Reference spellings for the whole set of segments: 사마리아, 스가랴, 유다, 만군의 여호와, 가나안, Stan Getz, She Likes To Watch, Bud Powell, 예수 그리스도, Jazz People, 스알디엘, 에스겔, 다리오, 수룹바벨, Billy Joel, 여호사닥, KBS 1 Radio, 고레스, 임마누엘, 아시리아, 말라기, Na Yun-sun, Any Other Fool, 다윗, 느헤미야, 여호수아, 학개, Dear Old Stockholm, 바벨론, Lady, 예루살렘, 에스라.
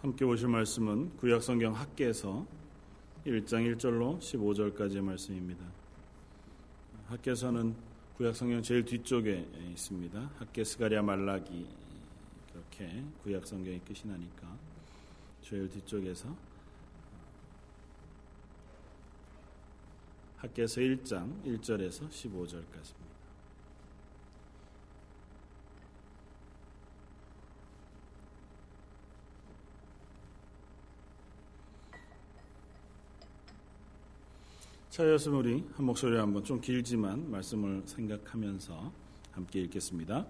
함께 보실 말씀은 구약성경 학개서 1장 1절로 15절까지의 말씀입니다. 학개서는 구약성경 제일 뒤쪽에 있습니다. 학개, 스가랴, 말라기 이렇게 구약성경이 끝이 나니까 제일 뒤쪽에서 학개서 1장 1절에서 15절까지입니다. 차였으면 우리 한 목소리로 한번 좀 길지만 말씀을 생각하면서 함께 읽겠습니다.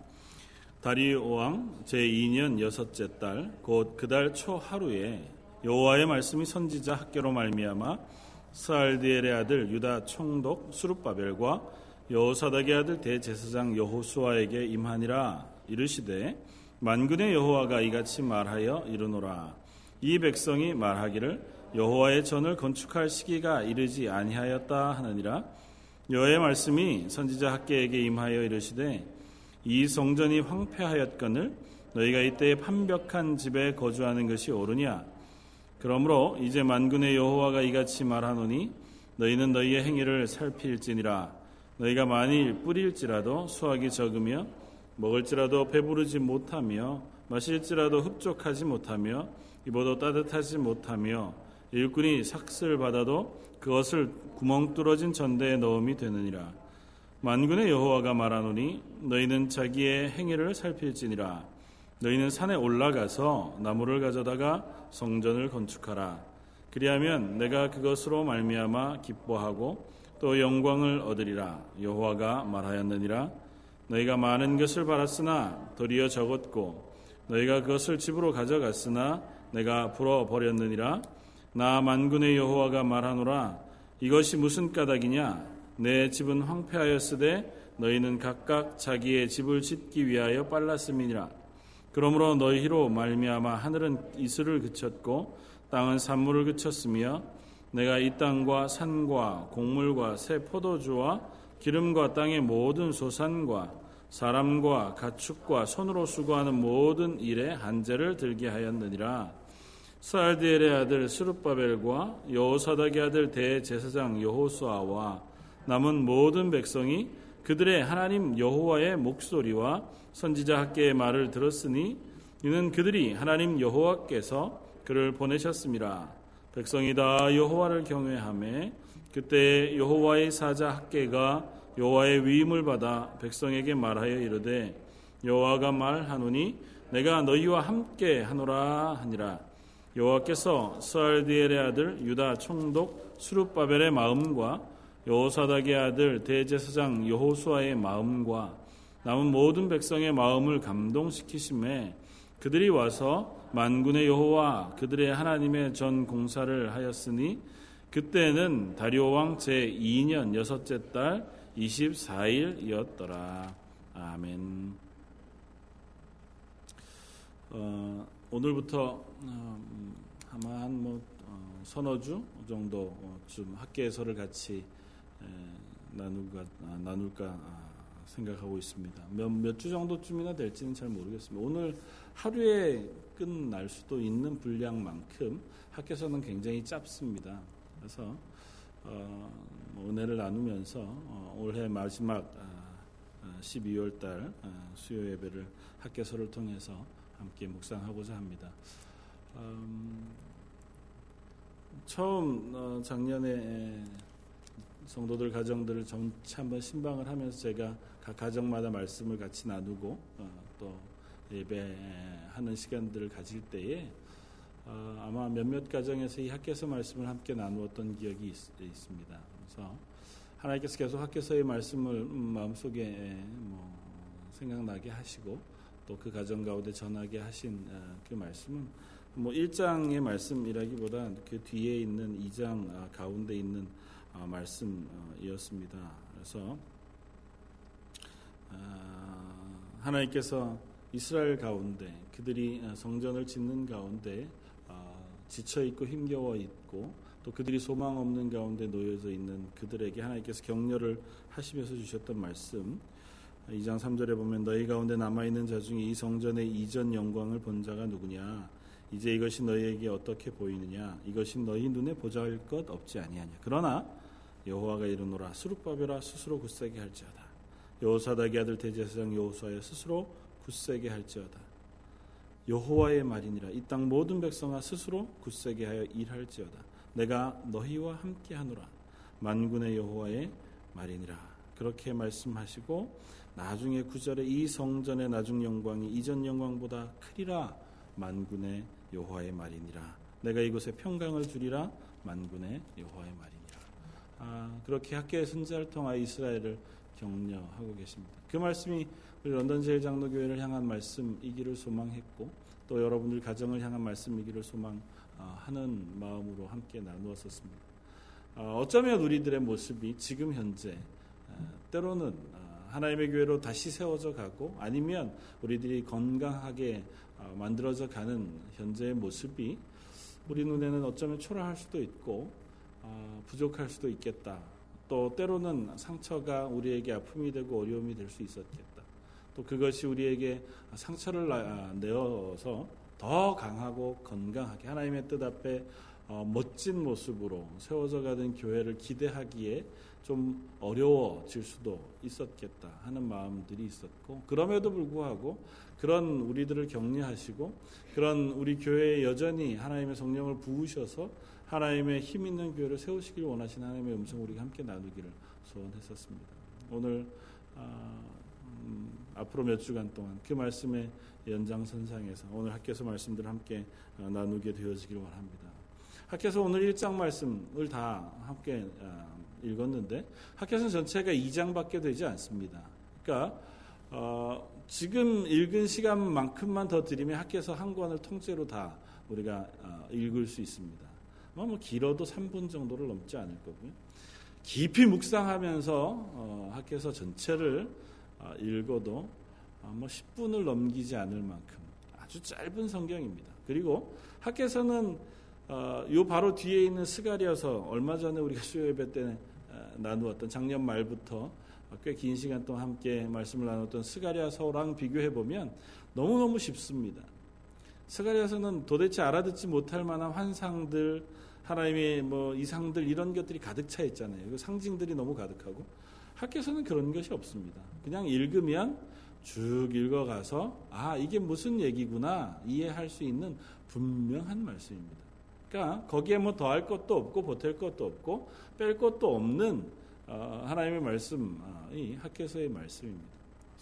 다리오 왕 제2년 여섯째 달 곧 그 달 초 하루에 여호와의 말씀이 선지자 학개로 말미암아 스알디엘의 아들 유다 총독 수룹바벨과 여호사닥의 아들 대제사장 여호수아에게 임하니라. 이르시되 만군의 여호와가 이같이 말하여 이르노라. 이 백성이 말하기를 여호와의 전을 건축할 시기가 이르지 아니하였다 하느니라. 여호와의 말씀이 선지자 학개에게 임하여 이르시되 이 성전이 황폐하였거늘 너희가 이때에 판벽한 집에 거주하는 것이 옳으냐. 그러므로 이제 만군의 여호와가 이같이 말하노니 너희는 너희의 행위를 살필지니라. 너희가 만일 뿌릴지라도 수확이 적으며 먹을지라도 배부르지 못하며 마실지라도 흡족하지 못하며 입어도 따뜻하지 못하며 일꾼이 삭슬 받아도 그것을 구멍 뚫어진 전대에 넣음이 되느니라. 만군의 여호와가 말하노니 너희는 자기의 행위를 살필지니라. 너희는 산에 올라가서 나무를 가져다가 성전을 건축하라. 그리하면 내가 그것으로 말미암아 기뻐하고 또 영광을 얻으리라. 여호와가 말하였느니라. 너희가 많은 것을 바랐으나 도리어 적었고 너희가 그것을 집으로 가져갔으나 내가 불어버렸느니라. 나 만군의 여호와가 말하노라. 이것이 무슨 까닭이냐. 내 집은 황폐하였으되 너희는 각각 자기의 집을 짓기 위하여 빨랐음이니라. 그러므로 너희로 말미암아 하늘은 이슬을 그쳤고 땅은 산물을 그쳤으며 내가 이 땅과 산과 곡물과 새 포도주와 기름과 땅의 모든 소산과 사람과 가축과 손으로 수고하는 모든 일에 한재를 들게 하였느니라. 스알디엘의 아들 스룹바벨과 여호사닥의 아들 대제사장 여호수아와 남은 모든 백성이 그들의 하나님 여호와의 목소리와 선지자 학개의 말을 들었으니 이는 그들이 하나님 여호와께서 그를 보내셨음이라. 백성이 다 여호와를 경외하며 그때 여호와의 사자 학개가 여호와의 위임을 받아 백성에게 말하여 이르되 여호와가 말하노니 내가 너희와 함께 하노라 하니라. 여호와께서 스알디엘의 아들 유다 총독 스룹바벨의 마음과 여호사닥의 아들 대제사장 여호수아의 마음과 남은 모든 백성의 마음을 감동시키심에 그들이 와서 만군의 여호와 그들의 하나님의 전 공사를 하였으니 그때는 다리오 왕 제2년 여섯째 달 24일이었더라. 아멘. 오늘부터 아마 한 서너 주 정도 좀 학개서를 같이 나눌까 생각하고 있습니다. 몇 주 정도쯤이나 될지는 잘 모르겠습니다. 오늘 하루에 끝날 수도 있는 분량만큼 학개서는 굉장히 짧습니다. 그래서 은혜를 나누면서 올해 마지막 12월달 수요 예배를 학개서를 통해서 함께 묵상하고자 합니다. 처음 작년에 성도들 가정들을 전체 한번 신방을 하면서 제가 각 가정마다 말씀을 같이 나누고 또 예배하는 시간들을 가질 때에 아마 몇몇 가정에서 이 학개서 말씀을 함께 나누었던 기억이 있습니다. 그래서 하나님께서 계속 학개서의 말씀을 마음속에 생각나게 하시고 또 그 가정 가운데 전하게 하신 그 말씀은 1장의 말씀이라기보다 그 뒤에 있는 2장 가운데 있는 말씀이었습니다. 그래서 하나님께서 이스라엘 가운데 그들이 성전을 짓는 가운데 지쳐있고 힘겨워있고 또 그들이 소망 없는 가운데 놓여져 있는 그들에게 하나님께서 격려를 하시면서 주셨던 말씀 2장 3절에 보면 너희 가운데 남아있는 자 중에 이 성전의 이전 영광을 본 자가 누구냐. 이제 이것이 너희에게 어떻게 보이느냐? 이것이 너희 눈에 보잘 것 없지 아니하냐? 그러나 여호와가 이르노라, 수룹바벨아 스스로 굳세게 할지어다. 여호사닥의 아들 대제사장 여호수아여 스스로 굳세게 할지어다. 여호와의 말이니라. 이 땅 모든 백성아 스스로 굳세게 하여 일할지어다. 내가 너희와 함께하노라. 만군의 여호와의 말이니라. 그렇게 말씀하시고 나중에 9절에 이 성전의 나중 영광이 이전 영광보다 크리라. 만군의 여호와의 말이니라. 내가 이곳에 평강을 주리라. 만군의 여호와의 말이니라. 그렇게 학개의 선지자를 통하여 이스라엘을 격려하고 계십니다. 그 말씀이 우리 런던 제일장로교회를 향한 말씀이기를 소망했고, 또 여러분들 가정을 향한 말씀이기를 소망하는 마음으로 함께 나누었었습니다. 어쩌면 우리들의 모습이 지금 현재 때로는 하나님의 교회로 다시 세워져 가고, 아니면 우리들이 건강하게 만들어져 가는 현재의 모습이 우리 눈에는 어쩌면 초라할 수도 있고 부족할 수도 있겠다. 또 때로는 상처가 우리에게 아픔이 되고 어려움이 될 수 있었겠다. 또 그것이 우리에게 상처를 내어서 더 강하고 건강하게 하나님의 뜻 앞에 멋진 모습으로 세워져 가는 교회를 기대하기에 좀 어려워질 수도 있었겠다 하는 마음들이 있었고, 그럼에도 불구하고 그런 우리들을 격려하시고, 그런 우리 교회에 여전히 하나님의 성령을 부으셔서 하나님의 힘 있는 교회를 세우시길 원하시는 하나님의 음성을 우리가 함께 나누기를 소원했었습니다. 오늘 앞으로 몇 주간 동안 그 말씀의 연장선상에서 오늘 학개서 말씀들을 함께 나누게 되어지길 원합니다. 학개서 오늘 1장 말씀을 다 함께 읽었는데, 학개서는 전체가 2장밖에 되지 않습니다. 그러니까 지금 읽은 시간만큼만 더 드리면 학개서 한 권을 통째로 다 우리가 읽을 수 있습니다. 길어도 3분 정도를 넘지 않을 거고요. 깊이 묵상하면서 학개서 전체를 읽어도 10분을 넘기지 않을 만큼 아주 짧은 성경입니다. 그리고 학개서는 요 바로 뒤에 있는 스가랴서, 얼마 전에 우리가 수요 예배 때 나누었던, 작년 말부터 꽤 긴 시간 동안 함께 말씀을 나눴던 스가랴서랑 비교해 보면 너무너무 쉽습니다. 스가랴서는 도대체 알아듣지 못할 만한 환상들, 하나님의 이상들, 이런 것들이 가득 차 있잖아요. 상징들이 너무 가득하고, 학개서는 그런 것이 없습니다. 그냥 읽으면 쭉 읽어가서 이게 무슨 얘기구나 이해할 수 있는 분명한 말씀입니다. 그러니까 거기에 더할 것도 없고 보탤 것도 없고 뺄 것도 없는 하나님의 말씀이 학개서의 말씀입니다.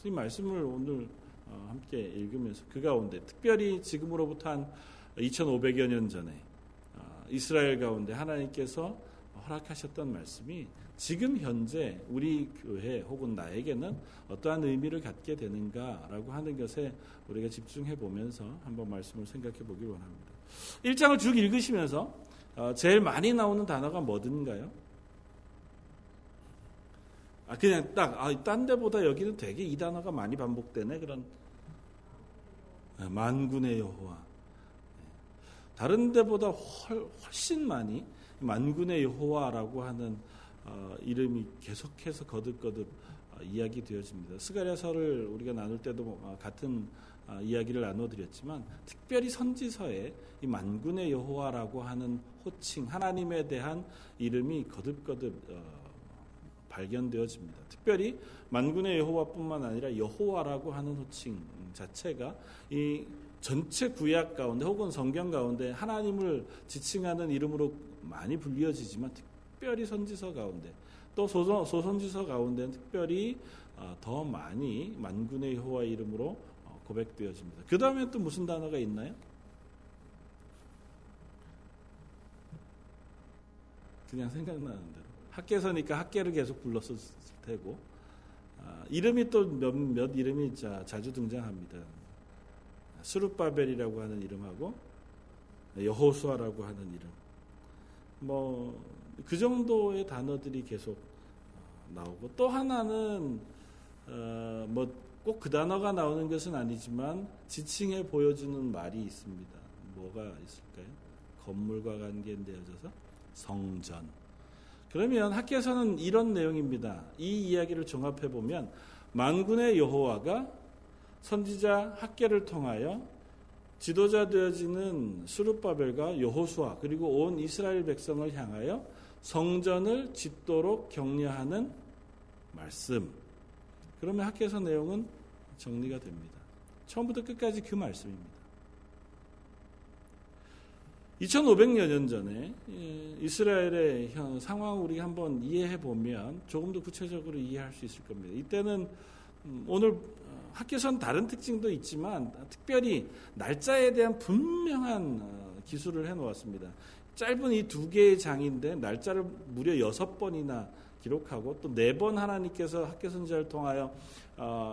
이 말씀을 오늘 함께 읽으면서 그 가운데 특별히 지금으로부터 한 2500여 년 전에 이스라엘 가운데 하나님께서 허락하셨던 말씀이 지금 현재 우리 교회 혹은 나에게는 어떠한 의미를 갖게 되는가라고 하는 것에 우리가 집중해 보면서 한번 말씀을 생각해 보길 원합니다. 1장을 쭉 읽으시면서 제일 많이 나오는 단어가 뭐든가요? 그냥 딱 딴 데보다 여기는 되게 이 단어가 많이 반복되네. 그런 만군의 여호와, 다른 데보다 훨씬 많이 만군의 여호와라고 하는 이름이 계속해서 거듭거듭 이야기 되어집니다. 스가랴서를 우리가 나눌 때도 같은 이야기를 나눠드렸지만, 특별히 선지서에 이 만군의 여호와라고 하는 호칭, 하나님에 대한 이름이 거듭거듭 발견되어집니다. 특별히 만군의 여호와뿐만 아니라 여호와라고 하는 호칭 자체가 이 전체 구약 가운데 혹은 성경 가운데 하나님을 지칭하는 이름으로 많이 불리어지지만, 특별히 선지서 가운데, 또 소선지서 가운데는 특별히 더 많이 만군의 여호와 이름으로 고백되어집니다. 그 다음에 또 무슨 단어가 있나요? 그냥 생각나는 대로 학개서니까 학개를 계속 불렀을 테고, 이름이 또 몇 이름이 자주 등장합니다. 스룹바벨이라고 하는 이름하고 여호수아라고 하는 이름, 그 정도의 단어들이 계속 나오고, 또 하나는 꼭 그 단어가 나오는 것은 아니지만 지칭해 보여주는 말이 있습니다. 뭐가 있을까요? 건물과 관계되어져서 성전. 그러면 학개서는 이런 내용입니다. 이 이야기를 종합해 보면 만군의 여호와가 선지자 학개를 통하여 지도자 되어지는 스룹바벨과 여호수아 그리고 온 이스라엘 백성을 향하여 성전을 짓도록 격려하는 말씀. 그러면 학개서 내용은 정리가 됩니다. 처음부터 끝까지 그 말씀입니다. 2500년 전에 이스라엘의 상황을 우리가 한번 이해해보면 조금 더 구체적으로 이해할 수 있을 겁니다. 이때는 오늘 학개서는 다른 특징도 있지만 특별히 날짜에 대한 분명한 기술을 해놓았습니다. 짧은 이 두 개의 장인데 날짜를 무려 6번이나 기록하고 또 4번 하나님께서 학개 선지자를 통하여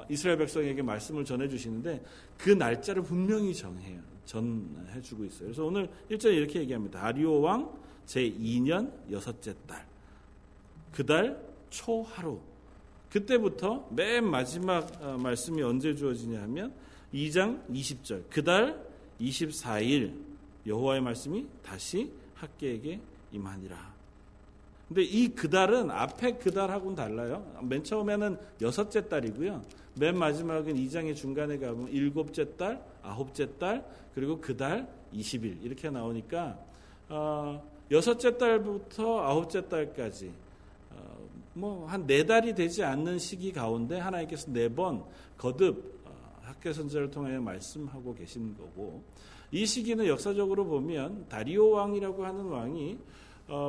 이스라엘 백성에게 말씀을 전해주시는데 그 날짜를 분명히 정해요. 전해주고 있어요. 그래서 오늘 1절에 이렇게 얘기합니다. 다리오 왕 제2년 6째 달 그 달 초하루 그때부터 맨 마지막 말씀이 언제 주어지냐 하면 2장 20절 그 달 24일 여호와의 말씀이 다시 학개에게 임하니라. 근데 이 그달은 앞에 그달하고는 달라요. 맨 처음에는 6째 달이고요. 맨 마지막은 2장의 중간에 가면 7째 달, 9째 달, 그리고 그달 20일 이렇게 나오니까 6째 달부터 9째 달까지 한 4달이 되지 않는 시기 가운데 하나님께서 4번 거듭 학개 선지자를 통해 말씀하고 계신 거고 이 시기는 역사적으로 보면 다리오 왕이라고 하는 왕이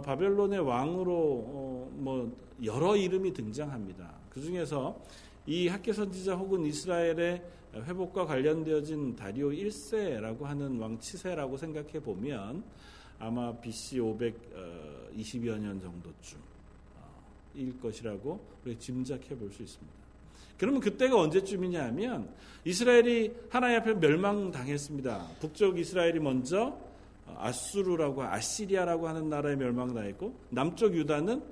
바벨론의 왕으로 여러 이름이 등장합니다. 그 중에서 이 학개 선지자 혹은 이스라엘의 회복과 관련되어진 다리오 1세라고 하는 왕치세라고 생각해 보면 아마 BC 520여 년 정도쯤 일 것이라고 짐작해 볼 수 있습니다. 그러면 그때가 언제쯤이냐 하면 이스라엘이 하나님 앞에 멸망당했습니다. 북쪽 이스라엘이 먼저 아수르라고 아시리아라고 하는 나라에 멸망당했고 남쪽 유다는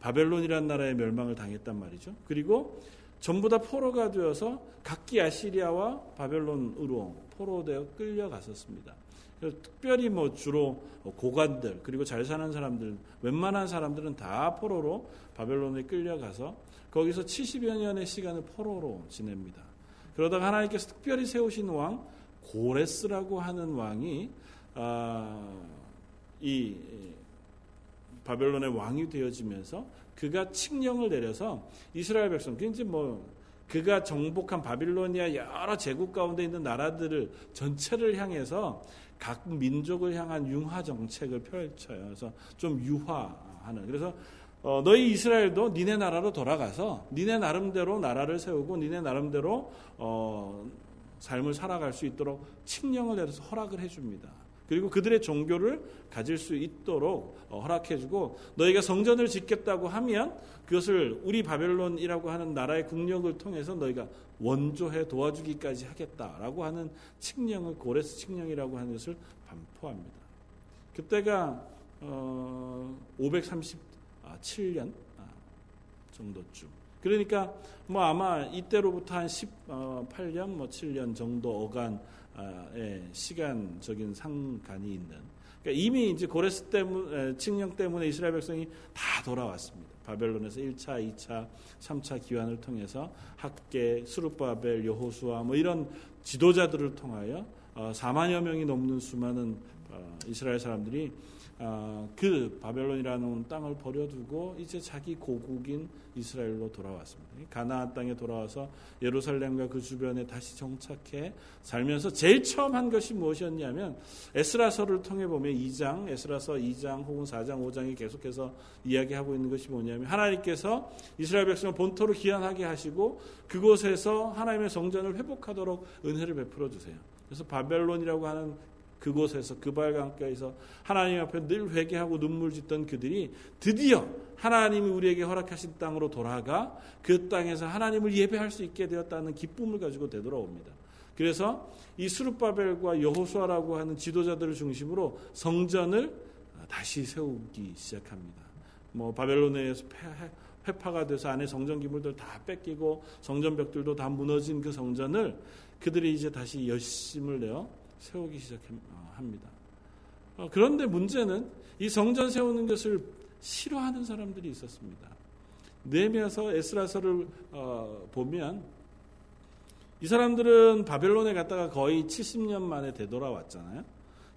바벨론이라는 나라에 멸망을 당했단 말이죠. 그리고 전부 다 포로가 되어서 각기 아시리아와 바벨론으로 포로되어 끌려갔었습니다. 그래서 특별히 주로 고관들 그리고 잘 사는 사람들 웬만한 사람들은 다 포로로 바벨론에 끌려가서 거기서 70여 년의 시간을 포로로 지냅니다. 그러다가 하나님께서 특별히 세우신 왕 고레스라고 하는 왕이 이 바벨론의 왕이 되어지면서 그가 칙령을 내려서 이스라엘 백성, 그가 정복한 바빌로니아 여러 제국 가운데 있는 나라들을 전체를 향해서 각 민족을 향한 융화 정책을 펼쳐요. 그래서 좀 유화하는. 그래서 너희 이스라엘도 니네 나라로 돌아가서 니네 나름대로 나라를 세우고 니네 나름대로 삶을 살아갈 수 있도록 칙령을 내려서 허락을 해줍니다. 그리고 그들의 종교를 가질 수 있도록 허락해주고 너희가 성전을 짓겠다고 하면 그것을 우리 바벨론이라고 하는 나라의 국력을 통해서 너희가 원조해 도와주기까지 하겠다라고 하는 칙령을 고레스 칙령이라고 하는 것을 반포합니다. 그때가 537년 정도쯤. 그러니까 아마 이때로부터 한 18년 7년 정도 어간의 시간적인 상간이 있는. 그러니까 이미 이제 고레스 때문에 칙령 때문에 이스라엘 백성이 다 돌아왔습니다. 바벨론에서 1차, 2차, 3차 기환을 통해서 학개, 스룹바벨, 여호수아 이런 지도자들을 통하여 4만여 명이 넘는 수많은 이스라엘 사람들이 그 바벨론이라는 땅을 버려두고 이제 자기 고국인 이스라엘로 돌아왔습니다. 가나안 땅에 돌아와서 예루살렘과 그 주변에 다시 정착해 살면서 제일 처음 한 것이 무엇이었냐면 에스라서를 통해 보면 2장, 에스라서 2장 혹은 4장, 5장이 계속해서 이야기하고 있는 것이 뭐냐면 하나님께서 이스라엘 백성을 본토로 귀환하게 하시고 그곳에서 하나님의 성전을 회복하도록 은혜를 베풀어 주세요. 그래서 바벨론이라고 하는 그곳에서 그발강가에서 하나님 앞에 늘 회개하고 눈물 짓던 그들이 드디어 하나님이 우리에게 허락하신 땅으로 돌아가 그 땅에서 하나님을 예배할 수 있게 되었다는 기쁨을 가지고 되돌아옵니다. 그래서 이 스룹바벨과 여호수아라고 하는 지도자들을 중심으로 성전을 다시 세우기 시작합니다. 바벨론에서 회파가 돼서 안에 성전 기물들 다 뺏기고 성전벽들도 다 무너진 그 성전을 그들이 이제 다시 열심을 내어 세우기 시작합니다. 그런데 문제는 이 성전 세우는 것을 싫어하는 사람들이 있었습니다. 네미야서 에스라서를 보면 이 사람들은 바벨론에 갔다가 거의 70년 만에 되돌아왔잖아요.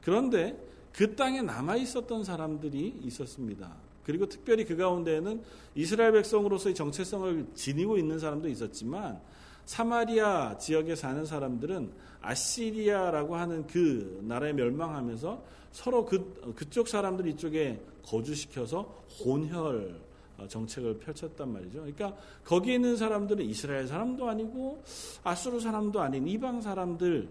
그런데 그 땅에 남아있었던 사람들이 있었습니다. 그리고 특별히 그 가운데에는 이스라엘 백성으로서의 정체성을 지니고 있는 사람도 있었지만 사마리아 지역에 사는 사람들은 아시리아라고 하는 그 나라에 멸망하면서 서로 그쪽 사람들 이쪽에 거주시켜서 혼혈 정책을 펼쳤단 말이죠. 그러니까 거기에 있는 사람들은 이스라엘 사람도 아니고 아수르 사람도 아닌 이방 사람들이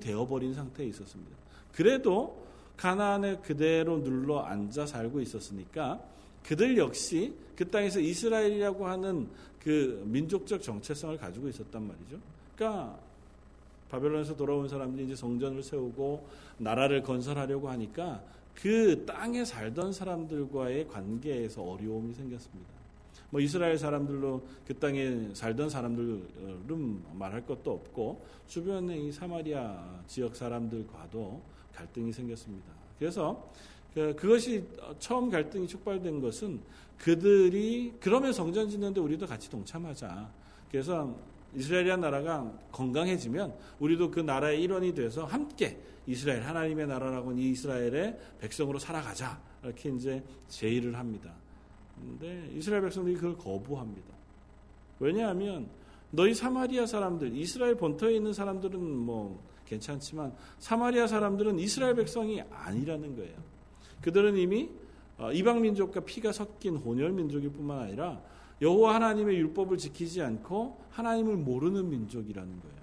되어버린 상태에 있었습니다. 그래도 가나안에 그대로 눌러 앉아 살고 있었으니까 그들 역시 그 땅에서 이스라엘이라고 하는 그 민족적 정체성을 가지고 있었단 말이죠. 그러니까 바벨론에서 돌아온 사람들이 이제 성전을 세우고 나라를 건설하려고 하니까 그 땅에 살던 사람들과의 관계에서 어려움이 생겼습니다. 뭐 이스라엘 사람들로 그 땅에 살던 사람들은 말할 것도 없고 주변의 이 사마리아 지역 사람들과도 갈등이 생겼습니다. 그래서 그것이 처음 갈등이 촉발된 것은 그들이 그러면 성전 짓는데 우리도 같이 동참하자. 그래서 이스라엘이란 나라가 건강해지면 우리도 그 나라의 일원이 돼서 함께 이스라엘 하나님의 나라라고 이 이스라엘의 백성으로 살아가자. 이렇게 이제 제의를 합니다. 그런데 이스라엘 백성들이 그걸 거부합니다. 왜냐하면 너희 사마리아 사람들, 이스라엘 본토에 있는 사람들은 뭐 괜찮지만 사마리아 사람들은 이스라엘 백성이 아니라는 거예요. 그들은 이미 이방 민족과 피가 섞인 혼혈 민족일 뿐만 아니라 여호와 하나님의 율법을 지키지 않고 하나님을 모르는 민족이라는 거예요.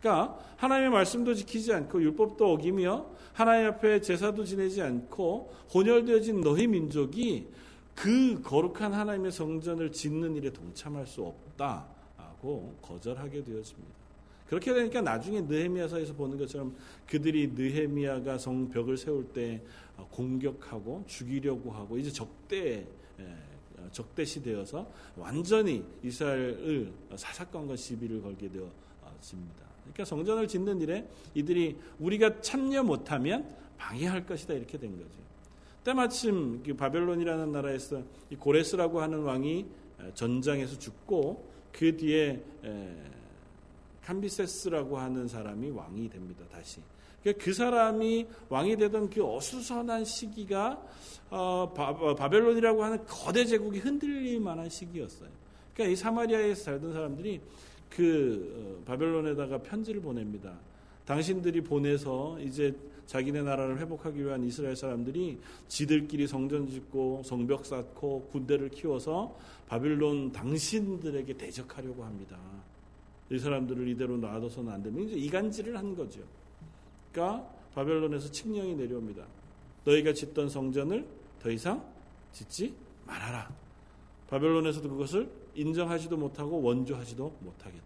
그러니까 하나님의 말씀도 지키지 않고 율법도 어기며 하나님 앞에 제사도 지내지 않고 혼혈되어진 너희 민족이 그 거룩한 하나님의 성전을 짓는 일에 동참할 수 없다고 거절하게 되었습니다. 그렇게 되니까 나중에 느헤미야서에서 보는 것처럼 그들이 느헤미야가 성벽을 세울 때 공격하고 죽이려고 하고 이제 적대시되어서 완전히 이스라엘을 사사건건 시비를 걸게 되어집니다. 그러니까 성전을 짓는 일에 이들이 우리가 참여 못하면 방해할 것이다 이렇게 된 거죠. 때마침 바벨론이라는 나라에서 이 고레스라고 하는 왕이 전장에서 죽고 그 뒤에 캄비세스라고 하는 사람이 왕이 됩니다. 다시. 그 사람이 왕이 되던 그 어수선한 시기가 바벨론이라고 하는 거대 제국이 흔들릴 만한 시기였어요. 그러니까 이 사마리아에서 살던 사람들이 그 바벨론에다가 편지를 보냅니다. 당신들이 보내서 이제 자기네 나라를 회복하기 위한 이스라엘 사람들이 지들끼리 성전 짓고 성벽 쌓고 군대를 키워서 바벨론 당신들에게 대적하려고 합니다. 이 사람들을 이대로 놔둬서는 안 되면 이제 이간질을 한 거죠. 그러니까 바벨론에서 칙령이 내려옵니다. 너희가 짓던 성전을 더 이상 짓지 말아라. 바벨론에서도 그것을 인정하지도 못하고 원조하지도 못하겠다.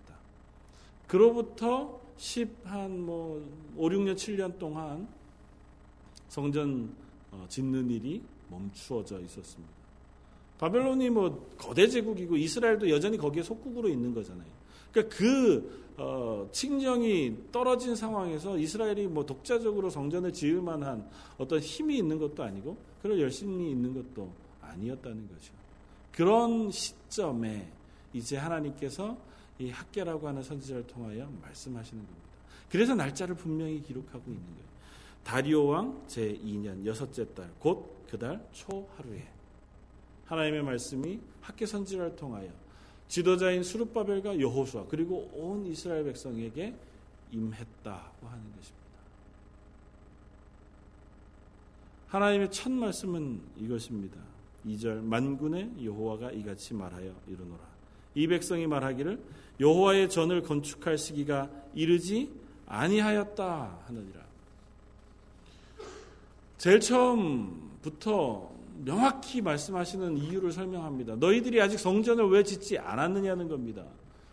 그로부터 5, 6년, 7년 동안 성전 짓는 일이 멈추어져 있었습니다. 바벨론이 뭐 거대 제국이고 이스라엘도 여전히 거기에 속국으로 있는 거잖아요. 그러니까 칙령이 떨어진 상황에서 이스라엘이 뭐 독자적으로 성전을 지을 만한 어떤 힘이 있는 것도 아니고 그런 열심이 있는 것도 아니었다는 거죠. 그런 시점에 이제 하나님께서 이 학개라고 하는 선지자를 통하여 말씀하시는 겁니다. 그래서 날짜를 분명히 기록하고 있는 거예요. 다리오 왕 제2년 6째 달, 곧 그 달 초하루에 하나님의 말씀이 학개 선지자를 통하여 지도자인 수룹바벨과 여호수아 그리고 온 이스라엘 백성에게 임했다고 하는 것입니다. 하나님의 첫 말씀은 이것입니다. 2절 만군의 여호와가 이같이 말하여 이르노라. 이 백성이 말하기를 여호와의 전을 건축할 시기가 이르지 아니하였다 하느니라. 제일 처음부터 명확히 말씀하시는 이유를 설명합니다. 너희들이 아직 성전을 왜 짓지 않았느냐는 겁니다.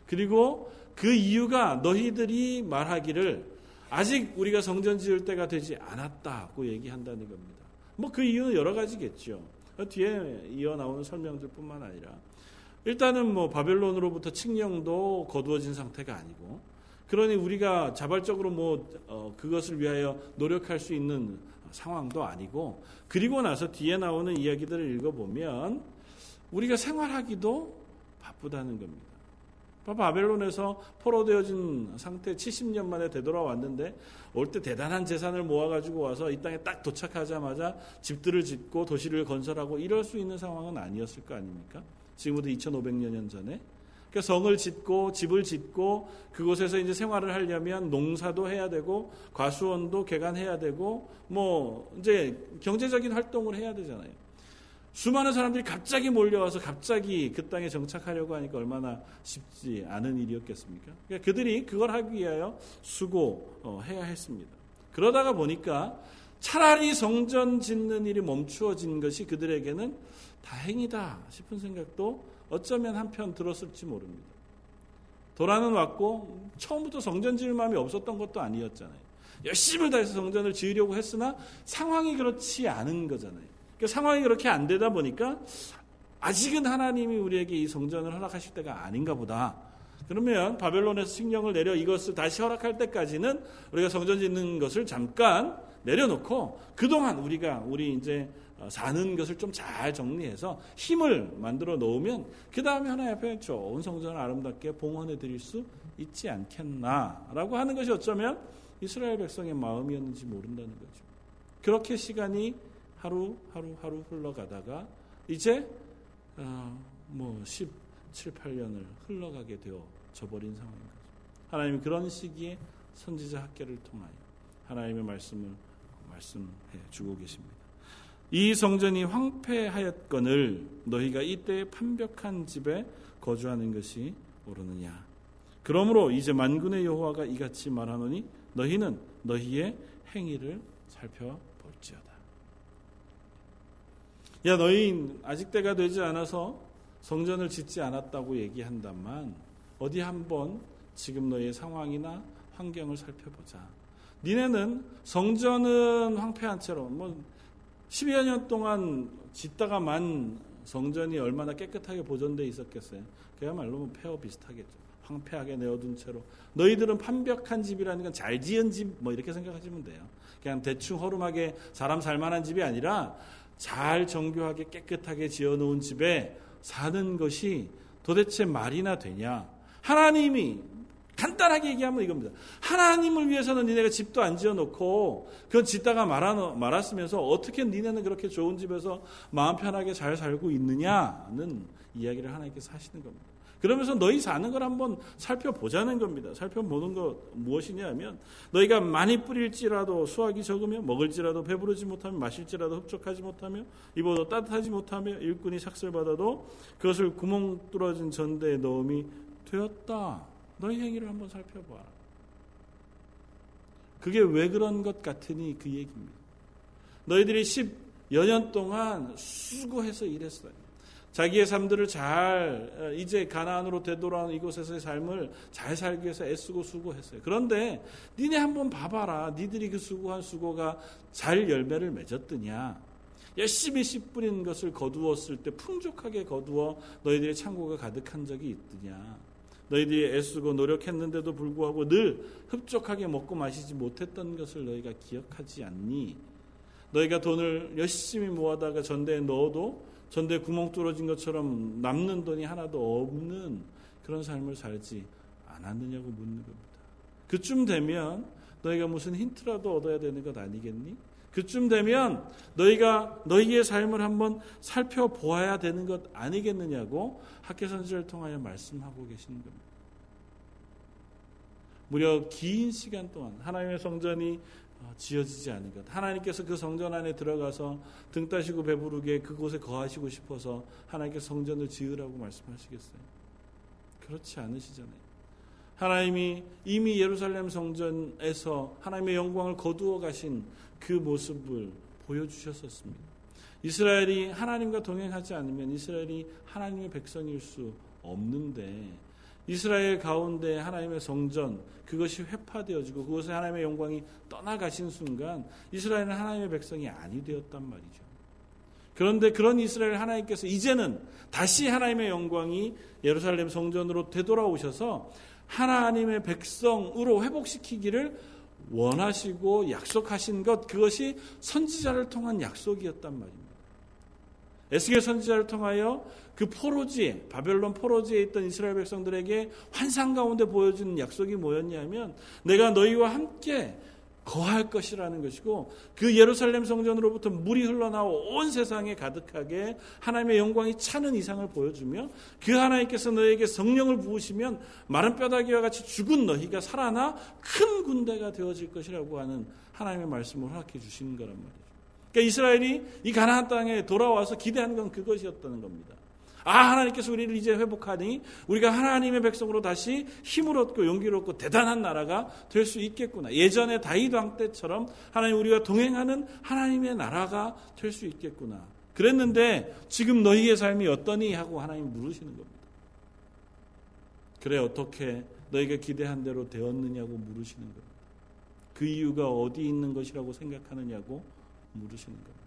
그리고 그 이유가 너희들이 말하기를 아직 우리가 성전 지을 때가 되지 않았다고 얘기한다는 겁니다. 뭐 그 이유는 여러 가지겠죠. 뒤에 이어나오는 설명들 뿐만 아니라 일단은 뭐 바벨론으로부터 칙령도 거두어진 상태가 아니고 그러니 우리가 자발적으로 그것을 위하여 노력할 수 있는 상황도 아니고 그리고 나서 뒤에 나오는 이야기들을 읽어보면 우리가 생활하기도 바쁘다는 겁니다. 바벨론에서 포로되어진 상태 70년 만에 되돌아왔는데 올 때 대단한 재산을 모아가지고 와서 이 땅에 딱 도착하자마자 집들을 짓고 도시를 건설하고 이럴 수 있는 상황은 아니었을 거 아닙니까? 지금부터 2500년 전에. 그러니까 성을 짓고 집을 짓고 그곳에서 이제 생활을 하려면 농사도 해야 되고 과수원도 개간해야 되고 뭐 이제 경제적인 활동을 해야 되잖아요. 수많은 사람들이 갑자기 몰려와서 갑자기 그 땅에 정착하려고 하니까 얼마나 쉽지 않은 일이었겠습니까? 그러니까 그들이 그걸 하기 위하여 수고해야 했습니다. 그러다가 보니까 차라리 성전 짓는 일이 멈추어진 것이 그들에게는 다행이다 싶은 생각도 어쩌면 한편 들었을지 모릅니다. 도라는 왔고 처음부터 성전 지을 마음이 없었던 것도 아니었잖아요. 열심을 다해서 성전을 지으려고 했으나 상황이 그렇지 않은 거잖아요. 그 상황이 그렇게 안 되다 보니까 아직은 하나님이 우리에게 이 성전을 허락하실 때가 아닌가 보다. 그러면 바벨론에서 칙령을 내려 이것을 다시 허락할 때까지는 우리가 성전 짓는 것을 잠깐 내려놓고 그동안 우리 이제 사는 것을 좀 잘 정리해서 힘을 만들어 놓으면 그 다음에 하나님 앞에 좋은 성전을 아름답게 봉헌해 드릴 수 있지 않겠나라고 하는 것이 어쩌면 이스라엘 백성의 마음이었는지 모른다는 거죠. 그렇게 시간이 하루 흘러가다가 이제 17, 18년을 흘러가게 되어져버린 상황인 거죠. 하나님이 그런 시기에 선지자 학개를 통하여 하나님의 말씀을 말씀해주고 계십니다. 이 성전이 황폐하였거늘 너희가 이때에 판벽한 집에 거주하는 것이 옳으느냐. 그러므로 이제 만군의 여호와가 이같이 말하노니 너희는 너희의 행위를 살펴볼지어다. 야, 너희 아직 때가 되지 않아서 성전을 짓지 않았다고 얘기한다만 어디 한번 지금 너희의 상황이나 환경을 살펴보자. 니네는 성전은 황폐한 채로 10여 년 동안 짓다가 만 성전이 얼마나 깨끗하게 보존되어 있었겠어요. 그야말로 폐허 비슷하겠죠. 황폐하게 내어둔 채로. 너희들은 판벽한 집이라는 건 잘 지은 집 이렇게 생각하시면 돼요. 그냥 대충 허름하게 사람 살만한 집이 아니라 잘 정교하게 깨끗하게 지어놓은 집에 사는 것이 도대체 말이나 되냐. 하나님이 간단하게 얘기하면 이겁니다. 하나님을 위해서는 니네가 집도 안 지어놓고 그건 짓다가 말았으면서 어떻게 니네는 그렇게 좋은 집에서 마음 편하게 잘 살고 있느냐는 이야기를 하나님께서 하시는 겁니다. 그러면서 너희 사는 걸 한번 살펴보자는 겁니다. 살펴보는 것 무엇이냐 하면 너희가 많이 뿌릴지라도 수확이 적으며 먹을지라도 배부르지 못하며 마실지라도 흡족하지 못하며 입어도 따뜻하지 못하며 일꾼이 삭슬받아도 그것을 구멍 뚫어진 전대에 넣음이 되었다. 너희 행위를 한번 살펴봐. 그게 왜 그런 것 같으니 그 얘기입니다. 너희들이 10여 년 동안 수고해서 일했어요. 자기의 삶들을 잘 이제 가나안으로 되돌아온 이곳에서의 삶을 잘 살기 위해서 애쓰고 수고했어요. 그런데 니네 한번 봐봐라. 니들이 그 수고한 수고가 잘 열매를 맺었더냐. 열심히 씨 뿌린 것을 거두었을 때 풍족하게 거두어 너희들의 창고가 가득한 적이 있더냐. 너희들이 애쓰고 노력했는데도 불구하고 늘 흡족하게 먹고 마시지 못했던 것을 너희가 기억하지 않니. 너희가 돈을 열심히 모아다가 전대에 넣어도 전대 구멍 뚫어진 것처럼 남는 돈이 하나도 없는 그런 삶을 살지 않았느냐고 묻는 겁니다. 그쯤 되면 너희가 무슨 힌트라도 얻어야 되는 것 아니겠니? 그쯤 되면 너희가 너희의 삶을 한번 살펴보아야 되는 것 아니겠느냐고 학개 선지자를 통하여 말씀하고 계시는 겁니다. 무려 긴 시간 동안 하나님의 성전이 지어지지 않은 것, 하나님께서 그 성전 안에 들어가서 등 따시고 배부르게 그곳에 거하시고 싶어서 하나님께서 성전을 지으라고 말씀하시겠어요? 그렇지 않으시잖아요. 하나님이 이미 예루살렘 성전에서 하나님의 영광을 거두어 가신 그 모습을 보여주셨었습니다. 이스라엘이 하나님과 동행하지 않으면 이스라엘이 하나님의 백성일 수 없는데 이스라엘 가운데 하나님의 성전, 그것이 회파되어지고 그것에 하나님의 영광이 떠나가신 순간 이스라엘은 하나님의 백성이 아니 되었단 말이죠. 그런데 그런 이스라엘 하나님께서 이제는 다시 하나님의 영광이 예루살렘 성전으로 되돌아오셔서 하나님의 백성으로 회복시키기를 원하시고 약속하신 것, 그것이 선지자를 통한 약속이었단 말입니다. 에스겔 선지자를 통하여 그 포로지, 바벨론 포로지에 있던 이스라엘 백성들에게 환상 가운데 보여주는 약속이 뭐였냐면 내가 너희와 함께 거할 것이라는 것이고 그 예루살렘 성전으로부터 물이 흘러나와 온 세상에 가득하게 하나님의 영광이 차는 이상을 보여주며 그 하나님께서 너에게 성령을 부으시면 마른 뼈다귀와 같이 죽은 너희가 살아나 큰 군대가 되어질 것이라고 하는 하나님의 말씀을 허락해 주시는 거란 말이에요. 그러니까 이스라엘이 이 가나안 땅에 돌아와서 기대한 건 그것이었다는 겁니다. 아, 하나님께서 우리를 이제 회복하니 우리가 하나님의 백성으로 다시 힘을 얻고 용기를 얻고 대단한 나라가 될 수 있겠구나. 예전에 다윗 왕 때처럼 하나님 우리와 동행하는 하나님의 나라가 될 수 있겠구나. 그랬는데 지금 너희의 삶이 어떠니 하고 하나님 물으시는 겁니다. 그래 어떻게 너희가 기대한 대로 되었느냐고 물으시는 겁니다. 그 이유가 어디 있는 것이라고 생각하느냐고 물으시는 겁니다.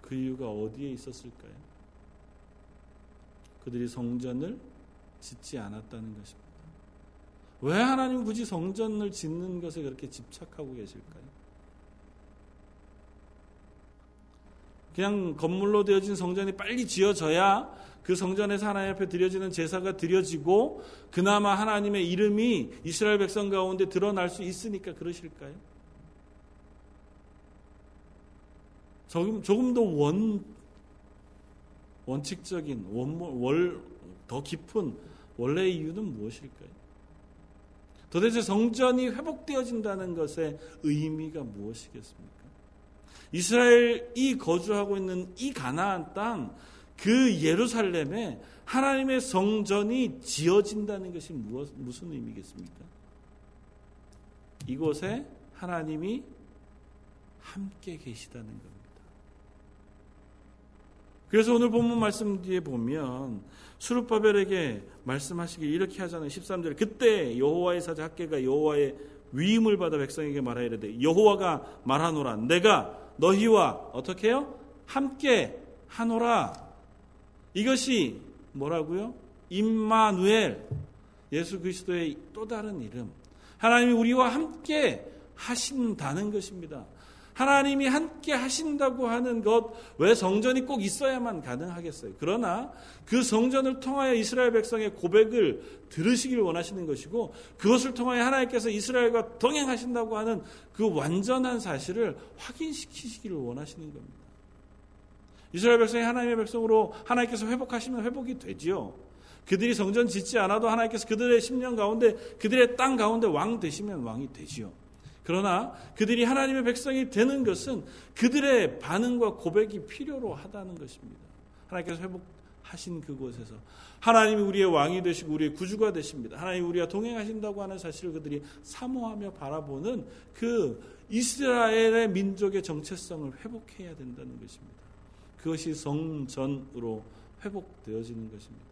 그 이유가 어디에 있었을까요? 그들이 성전을 짓지 않았다는 것입니다. 왜 하나님은 굳이 성전을 짓는 것에 그렇게 집착하고 계실까요? 그냥 건물로 되어진 성전이 빨리 지어져야 그 성전에서 하나님 앞에 드려지는 제사가 드려지고 그나마 하나님의 이름이 이스라엘 백성 가운데 드러날 수 있으니까 그러실까요? 조금 더 원칙적인 더 깊은 원래의 이유는 무엇일까요? 도대체 성전이 회복되어진다는 것의 의미가 무엇이겠습니까? 이스라엘이 거주하고 있는 이 가나안 땅, 그 예루살렘에 하나님의 성전이 지어진다는 것이 무슨 의미겠습니까? 이곳에 하나님이 함께 계시다는 겁니다. 그래서 오늘 본문 말씀 뒤에 보면 스룹바벨에게 말씀하시길 이렇게 하잖아요. 13절 그때 여호와의 사자 학개가 여호와의 위임을 받아 백성에게 말하 이르되 여호와가 말하노라 내가 너희와 어떻게 해요? 함께 하노라. 이것이 뭐라고요? 임마누엘, 예수 그리스도의 또 다른 이름, 하나님이 우리와 함께 하신다는 것입니다. 하나님이 함께 하신다고 하는 것, 왜 성전이 꼭 있어야만 가능하겠어요? 그러나 그 성전을 통하여 이스라엘 백성의 고백을 들으시길 원하시는 것이고 그것을 통하여 하나님께서 이스라엘과 동행하신다고 하는 그 완전한 사실을 확인시키시기를 원하시는 겁니다. 이스라엘 백성이 하나님의 백성으로 하나님께서 회복하시면 회복이 되지요. 그들이 성전 짓지 않아도 하나님께서 그들의 심령 가운데, 그들의 땅 가운데 왕 되시면 왕이 되지요. 그러나 그들이 하나님의 백성이 되는 것은 그들의 반응과 고백이 필요로 하다는 것입니다. 하나님께서 회복하신 그곳에서 하나님이 우리의 왕이 되시고 우리의 구주가 되십니다. 하나님이 우리와 동행하신다고 하는 사실을 그들이 사모하며 바라보는 그 이스라엘의 민족의 정체성을 회복해야 된다는 것입니다. 그것이 성전으로 회복되어지는 것입니다.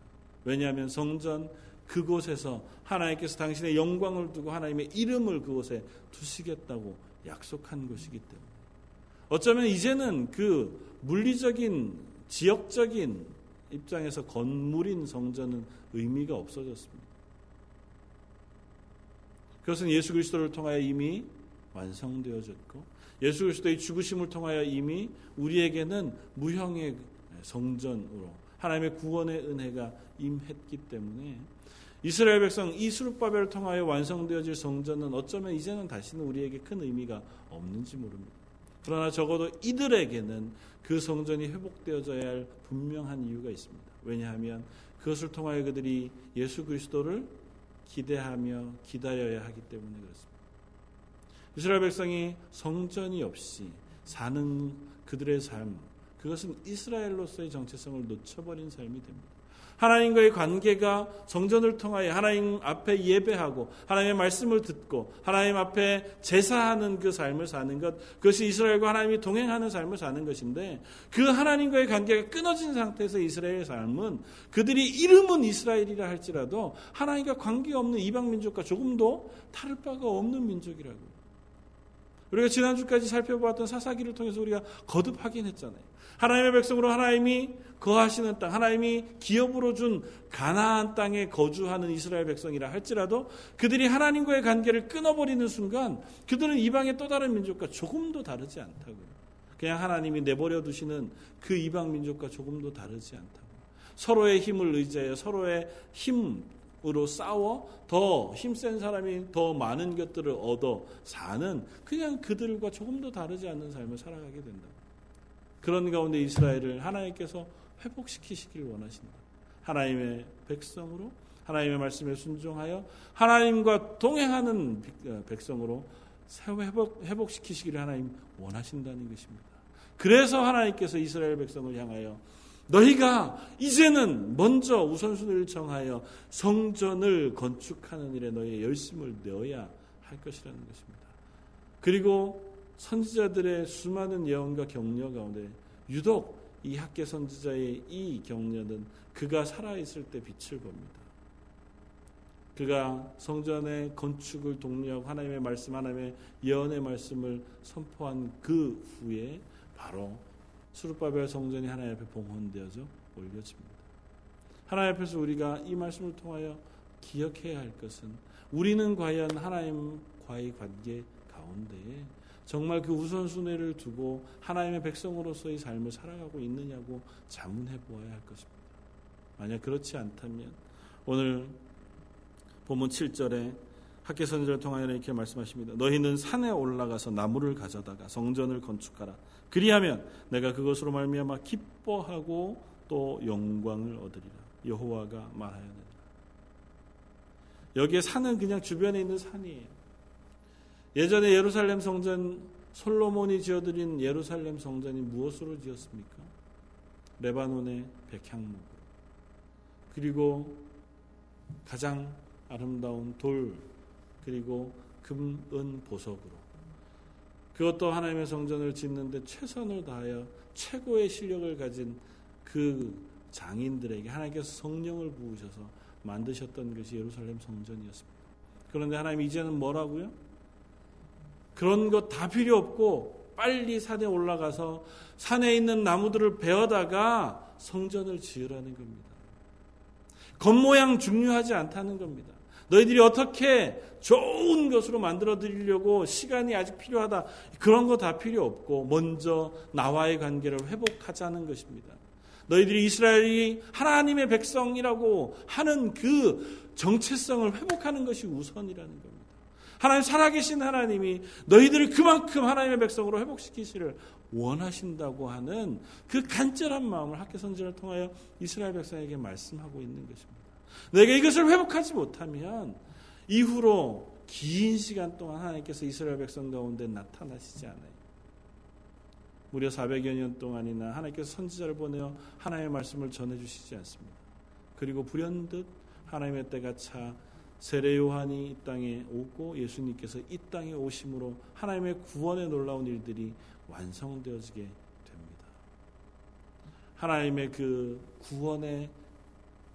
왜냐하면 성전, 그곳에서 하나님께서 당신의 영광을 두고 하나님의 이름을 그곳에 두시겠다고 약속한 것이기 때문에 어쩌면 이제는 그 물리적인 지역적인 입장에서 건물인 성전은 의미가 없어졌습니다. 그것은 예수 그리스도를 통하여 이미 완성되어졌고 예수 그리스도의 죽으심을 통하여 이미 우리에게는 무형의 성전으로 하나님의 구원의 은혜가 임했기 때문에 이스라엘 백성 이 스룹바벨을 통하여 완성되어질 성전은 어쩌면 이제는 다시는 우리에게 큰 의미가 없는지 모릅니다. 그러나 적어도 이들에게는 그 성전이 회복되어져야 할 분명한 이유가 있습니다. 왜냐하면 그것을 통하여 그들이 예수 그리스도를 기대하며 기다려야 하기 때문에 그렇습니다. 이스라엘 백성이 성전이 없이 사는 그들의 삶, 그것은 이스라엘로서의 정체성을 놓쳐버린 삶이 됩니다. 하나님과의 관계가 성전을 통하여 하나님 앞에 예배하고 하나님의 말씀을 듣고 하나님 앞에 제사하는 그 삶을 사는 것, 그것이 이스라엘과 하나님이 동행하는 삶을 사는 것인데 그 하나님과의 관계가 끊어진 상태에서 이스라엘의 삶은 그들이 이름은 이스라엘이라 할지라도 하나님과 관계없는 이방민족과 조금도 다를 바가 없는 민족이라고요. 우리가 지난주까지 살펴보았던 사사기를 통해서 우리가 거듭 확인했잖아요. 하나님의 백성으로 하나님이 거하시는 땅, 하나님이 기업으로 준 가나안 땅에 거주하는 이스라엘 백성이라 할지라도 그들이 하나님과의 관계를 끊어버리는 순간 그들은 이방의 또 다른 민족과 조금도 다르지 않다고요. 그냥 하나님이 내버려 두시는 그 이방 민족과 조금도 다르지 않다. 서로의 힘을 의지하여 서로의 힘으로 싸워 더 힘센 사람이 더 많은 것들을 얻어 사는 그냥 그들과 조금도 다르지 않는 삶을 살아가게 된다. 그런 가운데 이스라엘을 하나님께서 회복시키시길 원하신다. 하나님의 백성으로 하나님의 말씀에 순종하여 하나님과 동행하는 백성으로 회복시키시기를 하나님 원하신다는 것입니다. 그래서 하나님께서 이스라엘 백성을 향하여 너희가 이제는 먼저 우선순위를 정하여 성전을 건축하는 일에 너희의 열심을 넣어야 할 것이라는 것입니다. 그리고 선지자들의 수많은 예언과 격려 가운데 유독 이 학개 선지자의 이 격려는 그가 살아있을 때 빛을 봅니다. 그가 성전의 건축을 독려하고 하나님의 말씀, 하나님의 예언의 말씀을 선포한 그 후에 바로 스룹바벨 성전이 하나님 앞에 봉헌되어져 올려집니다. 하나님 앞에서 우리가 이 말씀을 통하여 기억해야 할 것은 우리는 과연 하나님과의 관계 가운데에 정말 그 우선순위를 두고 하나님의 백성으로서의 삶을 살아가고 있느냐고 자문해 보아야 할 것입니다. 만약 그렇지 않다면 오늘 본문 7절에 학개 선지자를 통하여 이렇게 말씀하십니다. 너희는 산에 올라가서 나무를 가져다가 성전을 건축하라. 그리하면 내가 그것으로 말미암아 기뻐하고 또 영광을 얻으리라. 여호와가 말하여느니라. 여기에 산은 그냥 주변에 있는 산이에요. 예전에 예루살렘 성전 솔로몬이 지어드린 예루살렘 성전이 무엇으로 지었습니까? 레바논의 백향목으로. 그리고 가장 아름다운 돌 그리고 금, 은, 보석으로 그것도 하나님의 성전을 짓는데 최선을 다하여 최고의 실력을 가진 그 장인들에게 하나님께서 성령을 부으셔서 만드셨던 것이 예루살렘 성전이었습니다. 그런데 하나님이 이제는 뭐라고요? 그런 것 다 필요 없고 빨리 산에 올라가서 산에 있는 나무들을 베어다가 성전을 지으라는 겁니다. 겉모양 중요하지 않다는 겁니다. 너희들이 어떻게 좋은 것으로 만들어 드리려고 시간이 아직 필요하다. 그런 거 다 필요 없고 먼저 나와의 관계를 회복하자는 것입니다. 너희들이 이스라엘이 하나님의 백성이라고 하는 그 정체성을 회복하는 것이 우선이라는 겁니다. 하나님 살아계신 하나님이 너희들을 그만큼 하나님의 백성으로 회복시키시를 원하신다고 하는 그 간절한 마음을 학개 선지자를 통하여 이스라엘 백성에게 말씀하고 있는 것입니다. 내가 이것을 회복하지 못하면 이후로 긴 시간 동안 하나님께서 이스라엘 백성 가운데 나타나시지 않아요. 무려 400여 년 동안이나 하나님께서 선지자를 보내어 하나님의 말씀을 전해주시지 않습니다. 그리고 불현듯 하나님의 때가 차 세례 요한이 이 땅에 오고 예수님께서 이 땅에 오심으로 하나님의 구원의 놀라운 일들이 완성되어지게 됩니다. 하나님의 그 구원의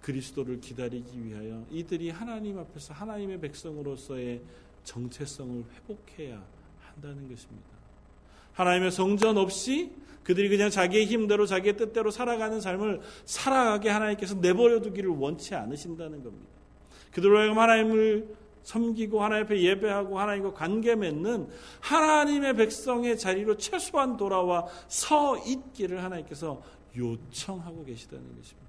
그리스도를 기다리기 위하여 이들이 하나님 앞에서 하나님의 백성으로서의 정체성을 회복해야 한다는 것입니다. 하나님의 성전 없이 그들이 그냥 자기의 힘대로 자기의 뜻대로 살아가는 삶을 살아가게 하나님께서 내버려 두기를 원치 않으신다는 겁니다. 그들로 하여금 하나님을 섬기고 하나님 앞에 예배하고 하나님과 관계 맺는 하나님의 백성의 자리로 최소한 돌아와 서 있기를 하나님께서 요청하고 계시다는 것입니다.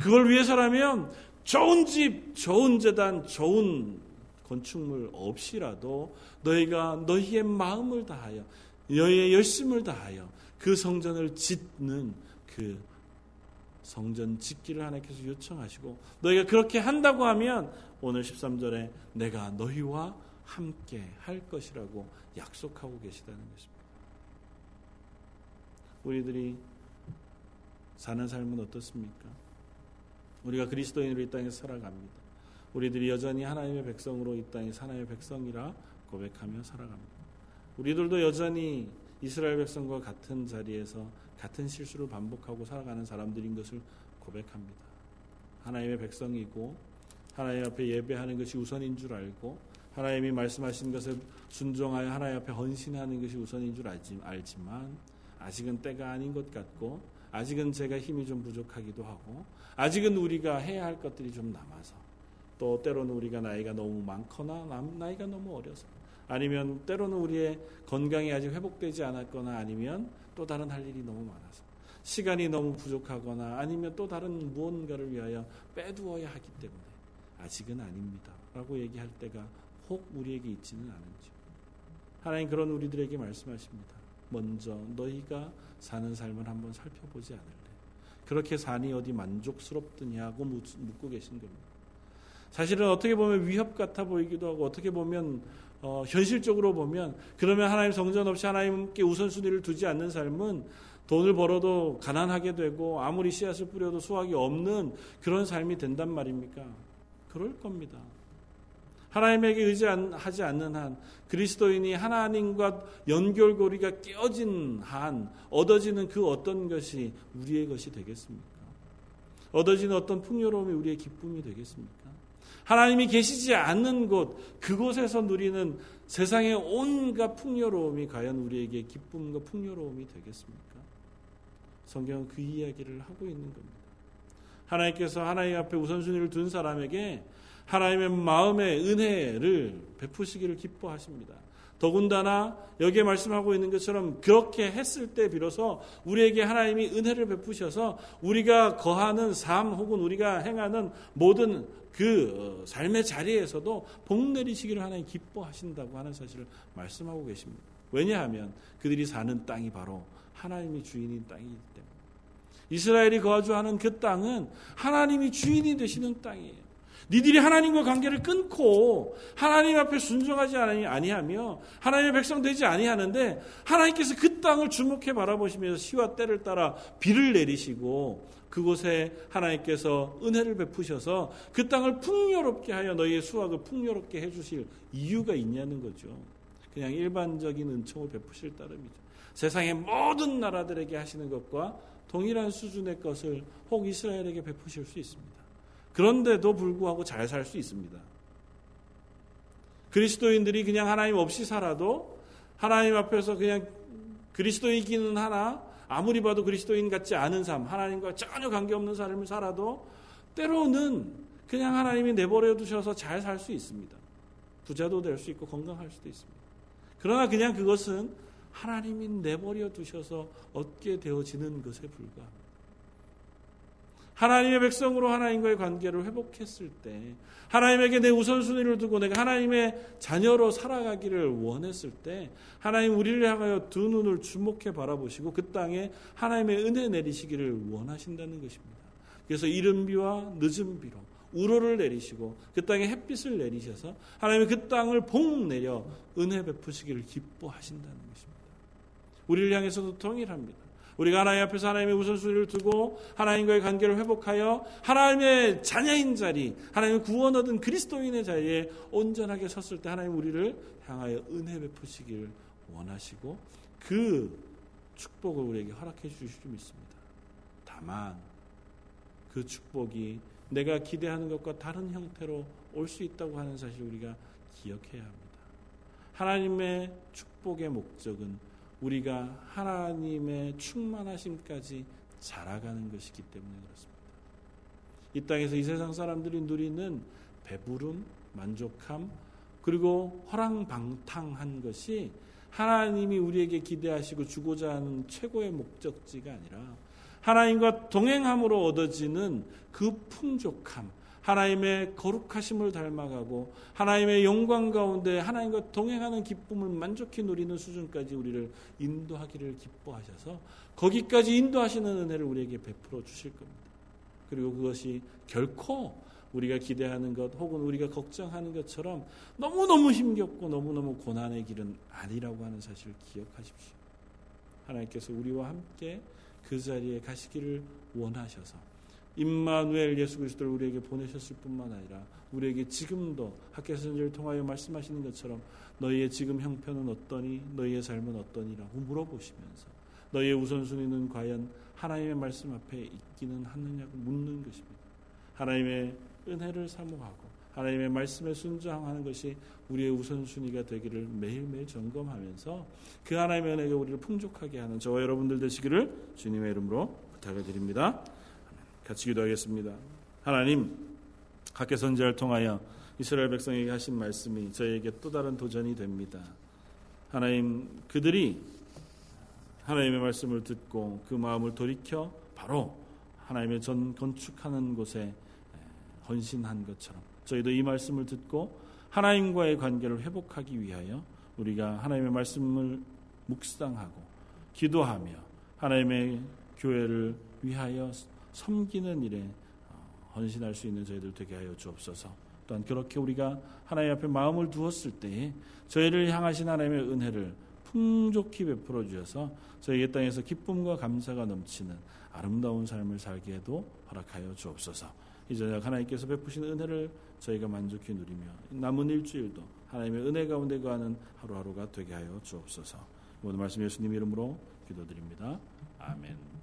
그걸 위해서라면 좋은 집, 좋은 재단, 좋은 건축물 없이라도 너희가 너희의 마음을 다하여 너희의 열심을 다하여 그 성전을 짓는 그 성전 짓기를 하나님께서 요청하시고 너희가 그렇게 한다고 하면 오늘 13절에 내가 너희와 함께 할 것이라고 약속하고 계시다는 것입니다. 우리들이 사는 삶은 어떻습니까? 우리가 그리스도인으로 이 땅에 살아갑니다. 우리들이 여전히 하나님의 백성으로 이 땅에 하나님의 백성이라 고백하며 살아갑니다. 우리들도 여전히 이스라엘 백성과 같은 자리에서 같은 실수를 반복하고 살아가는 사람들인 것을 고백합니다. 하나님의 백성이고 하나님 앞에 예배하는 것이 우선인 줄 알고 하나님이 말씀하신 것을 순종하여 하나님 앞에 헌신하는 것이 우선인 줄 알지만 아직은 때가 아닌 것 같고 아직은 제가 힘이 좀 부족하기도 하고 아직은 우리가 해야 할 것들이 좀 남아서 또 때로는 우리가 나이가 너무 많거나 나이가 너무 어려서 아니면 때로는 우리의 건강이 아직 회복되지 않았거나 아니면 또 다른 할 일이 너무 많아서 시간이 너무 부족하거나 아니면 또 다른 무언가를 위하여 빼두어야 하기 때문에 아직은 아닙니다 라고 얘기할 때가 혹 우리에게 있지는 않은지 하나님 그런 우리들에게 말씀하십니다. 먼저 너희가 사는 삶을 한번 살펴보지 않을래? 그렇게 사니 어디 만족스럽더냐고 묻고 계신 겁니다. 사실은 어떻게 보면 위협 같아 보이기도 하고 어떻게 보면 현실적으로 보면 그러면 하나님 성전 없이 하나님께 우선순위를 두지 않는 삶은 돈을 벌어도 가난하게 되고 아무리 씨앗을 뿌려도 수확이 없는 그런 삶이 된단 말입니까? 그럴 겁니다. 하나님에게 의지하지 않는 한 그리스도인이 하나님과 연결고리가 깨어진 한 얻어지는 그 어떤 것이 우리의 것이 되겠습니까? 얻어지는 어떤 풍요로움이 우리의 기쁨이 되겠습니까? 하나님이 계시지 않는 곳, 그곳에서 누리는 세상의 온갖 풍요로움이 과연 우리에게 기쁨과 풍요로움이 되겠습니까? 성경은 그 이야기를 하고 있는 겁니다. 하나님께서 하나님 앞에 우선순위를 둔 사람에게 하나님의 마음의 은혜를 베푸시기를 기뻐하십니다. 더군다나 여기에 말씀하고 있는 것처럼 그렇게 했을 때 비로소 우리에게 하나님이 은혜를 베푸셔서 우리가 거하는 삶 혹은 우리가 행하는 모든 그 삶의 자리에서도 복 내리시기를 하나님 기뻐하신다고 하는 사실을 말씀하고 계십니다. 왜냐하면 그들이 사는 땅이 바로 하나님이 주인인 땅이기 때문에 이스라엘이 거주하는 그 땅은 하나님이 주인이 되시는 땅이에요. 니들이 하나님과 관계를 끊고 하나님 앞에 순종하지 아니하며 하나님의 백성 되지 아니하는데 하나님께서 그 땅을 주목해 바라보시면서 시와 때를 따라 비를 내리시고 그곳에 하나님께서 은혜를 베푸셔서 그 땅을 풍요롭게 하여 너희의 수확을 풍요롭게 해주실 이유가 있냐는 거죠. 그냥 일반적인 은총을 베푸실 따름이죠. 세상의 모든 나라들에게 하시는 것과 동일한 수준의 것을 혹 이스라엘에게 베푸실 수 있습니다. 그런데도 불구하고 잘 살 수 있습니다. 그리스도인들이 그냥 하나님 없이 살아도 하나님 앞에서 그냥 그리스도이기는 하나 아무리 봐도 그리스도인 같지 않은 삶, 하나님과 전혀 관계없는 삶을 살아도 때로는 그냥 하나님이 내버려 두셔서 잘 살 수 있습니다. 부자도 될 수 있고 건강할 수도 있습니다. 그러나 그냥 그것은 하나님이 내버려 두셔서 얻게 되어지는 것에 불과합니다. 하나님의 백성으로 하나님과의 관계를 회복했을 때 하나님에게 내 우선순위를 두고 내가 하나님의 자녀로 살아가기를 원했을 때 하나님 우리를 향하여 두 눈을 주목해 바라보시고 그 땅에 하나님의 은혜 내리시기를 원하신다는 것입니다. 그래서 이른 비와 늦은 비로 우로를 내리시고 그 땅에 햇빛을 내리셔서 하나님이 그 땅을 복 내려 은혜 베푸시기를 기뻐하신다는 것입니다. 우리를 향해서도 동일합니다. 우리가 하나님 앞에서 하나님의 우선순위를 두고 하나님과의 관계를 회복하여 하나님의 자녀인 자리, 하나님의 구원 얻은 그리스도인의 자리에 온전하게 섰을 때 하나님 우리를 향하여 은혜 베푸시기를 원하시고 그 축복을 우리에게 허락해 주실 줄 믿습니다. 다만 그 축복이 내가 기대하는 것과 다른 형태로 올 수 있다고 하는 사실을 우리가 기억해야 합니다. 하나님의 축복의 목적은 우리가 하나님의 충만하심까지 자라가는 것이기 때문에 그렇습니다. 이 땅에서 이 세상 사람들이 누리는 배부름, 만족함, 그리고 허랑방탕한 것이 하나님이 우리에게 기대하시고 주고자 하는 최고의 목적지가 아니라 하나님과 동행함으로 얻어지는 그 풍족함, 하나님의 거룩하심을 닮아가고 하나님의 영광 가운데 하나님과 동행하는 기쁨을 만족히 누리는 수준까지 우리를 인도하기를 기뻐하셔서 거기까지 인도하시는 은혜를 우리에게 베풀어 주실 겁니다. 그리고 그것이 결코 우리가 기대하는 것 혹은 우리가 걱정하는 것처럼 너무너무 힘겹고 너무너무 고난의 길은 아니라고 하는 사실을 기억하십시오. 하나님께서 우리와 함께 그 자리에 가시기를 원하셔서 임마누엘 예수 그리스도를 우리에게 보내셨을 뿐만 아니라 우리에게 지금도 학개 선지자를 통하여 말씀하시는 것처럼 너희의 지금 형편은 어떠니 너희의 삶은 어떠니라고 물어보시면서 너희의 우선순위는 과연 하나님의 말씀 앞에 있기는 하느냐고 묻는 것입니다. 하나님의 은혜를 사모하고 하나님의 말씀에 순종하는 것이 우리의 우선순위가 되기를 매일매일 점검하면서 그 하나님의 은혜가 우리를 풍족하게 하는 저와 여러분들 되시기를 주님의 이름으로 부탁을 드립니다. 같이 기도하겠습니다. 하나님, 학개 선지자를 통하여 이스라엘 백성에게 하신 말씀이 저희에게 또 다른 도전이 됩니다. 하나님, 그들이 하나님의 말씀을 듣고 그 마음을 돌이켜 바로 하나님의 전 건축하는 곳에 헌신한 것처럼 저희도 이 말씀을 듣고 하나님과의 관계를 회복하기 위하여 우리가 하나님의 말씀을 묵상하고 기도하며 하나님의 교회를 위하여 섬기는 일에 헌신할 수 있는 저희들 되게 하여 주옵소서. 또한 그렇게 우리가 하나님 앞에 마음을 두었을 때에 저희를 향하신 하나님의 은혜를 풍족히 베풀어 주셔서 저희의 땅에서 기쁨과 감사가 넘치는 아름다운 삶을 살게도 허락하여 주옵소서. 이 저녁 하나님께서 베푸신 은혜를 저희가 만족히 누리며 남은 일주일도 하나님의 은혜 가운데 거하는 하루하루가 되게 하여 주옵소서. 모든 말씀 예수님 이름으로 기도드립니다. 아멘.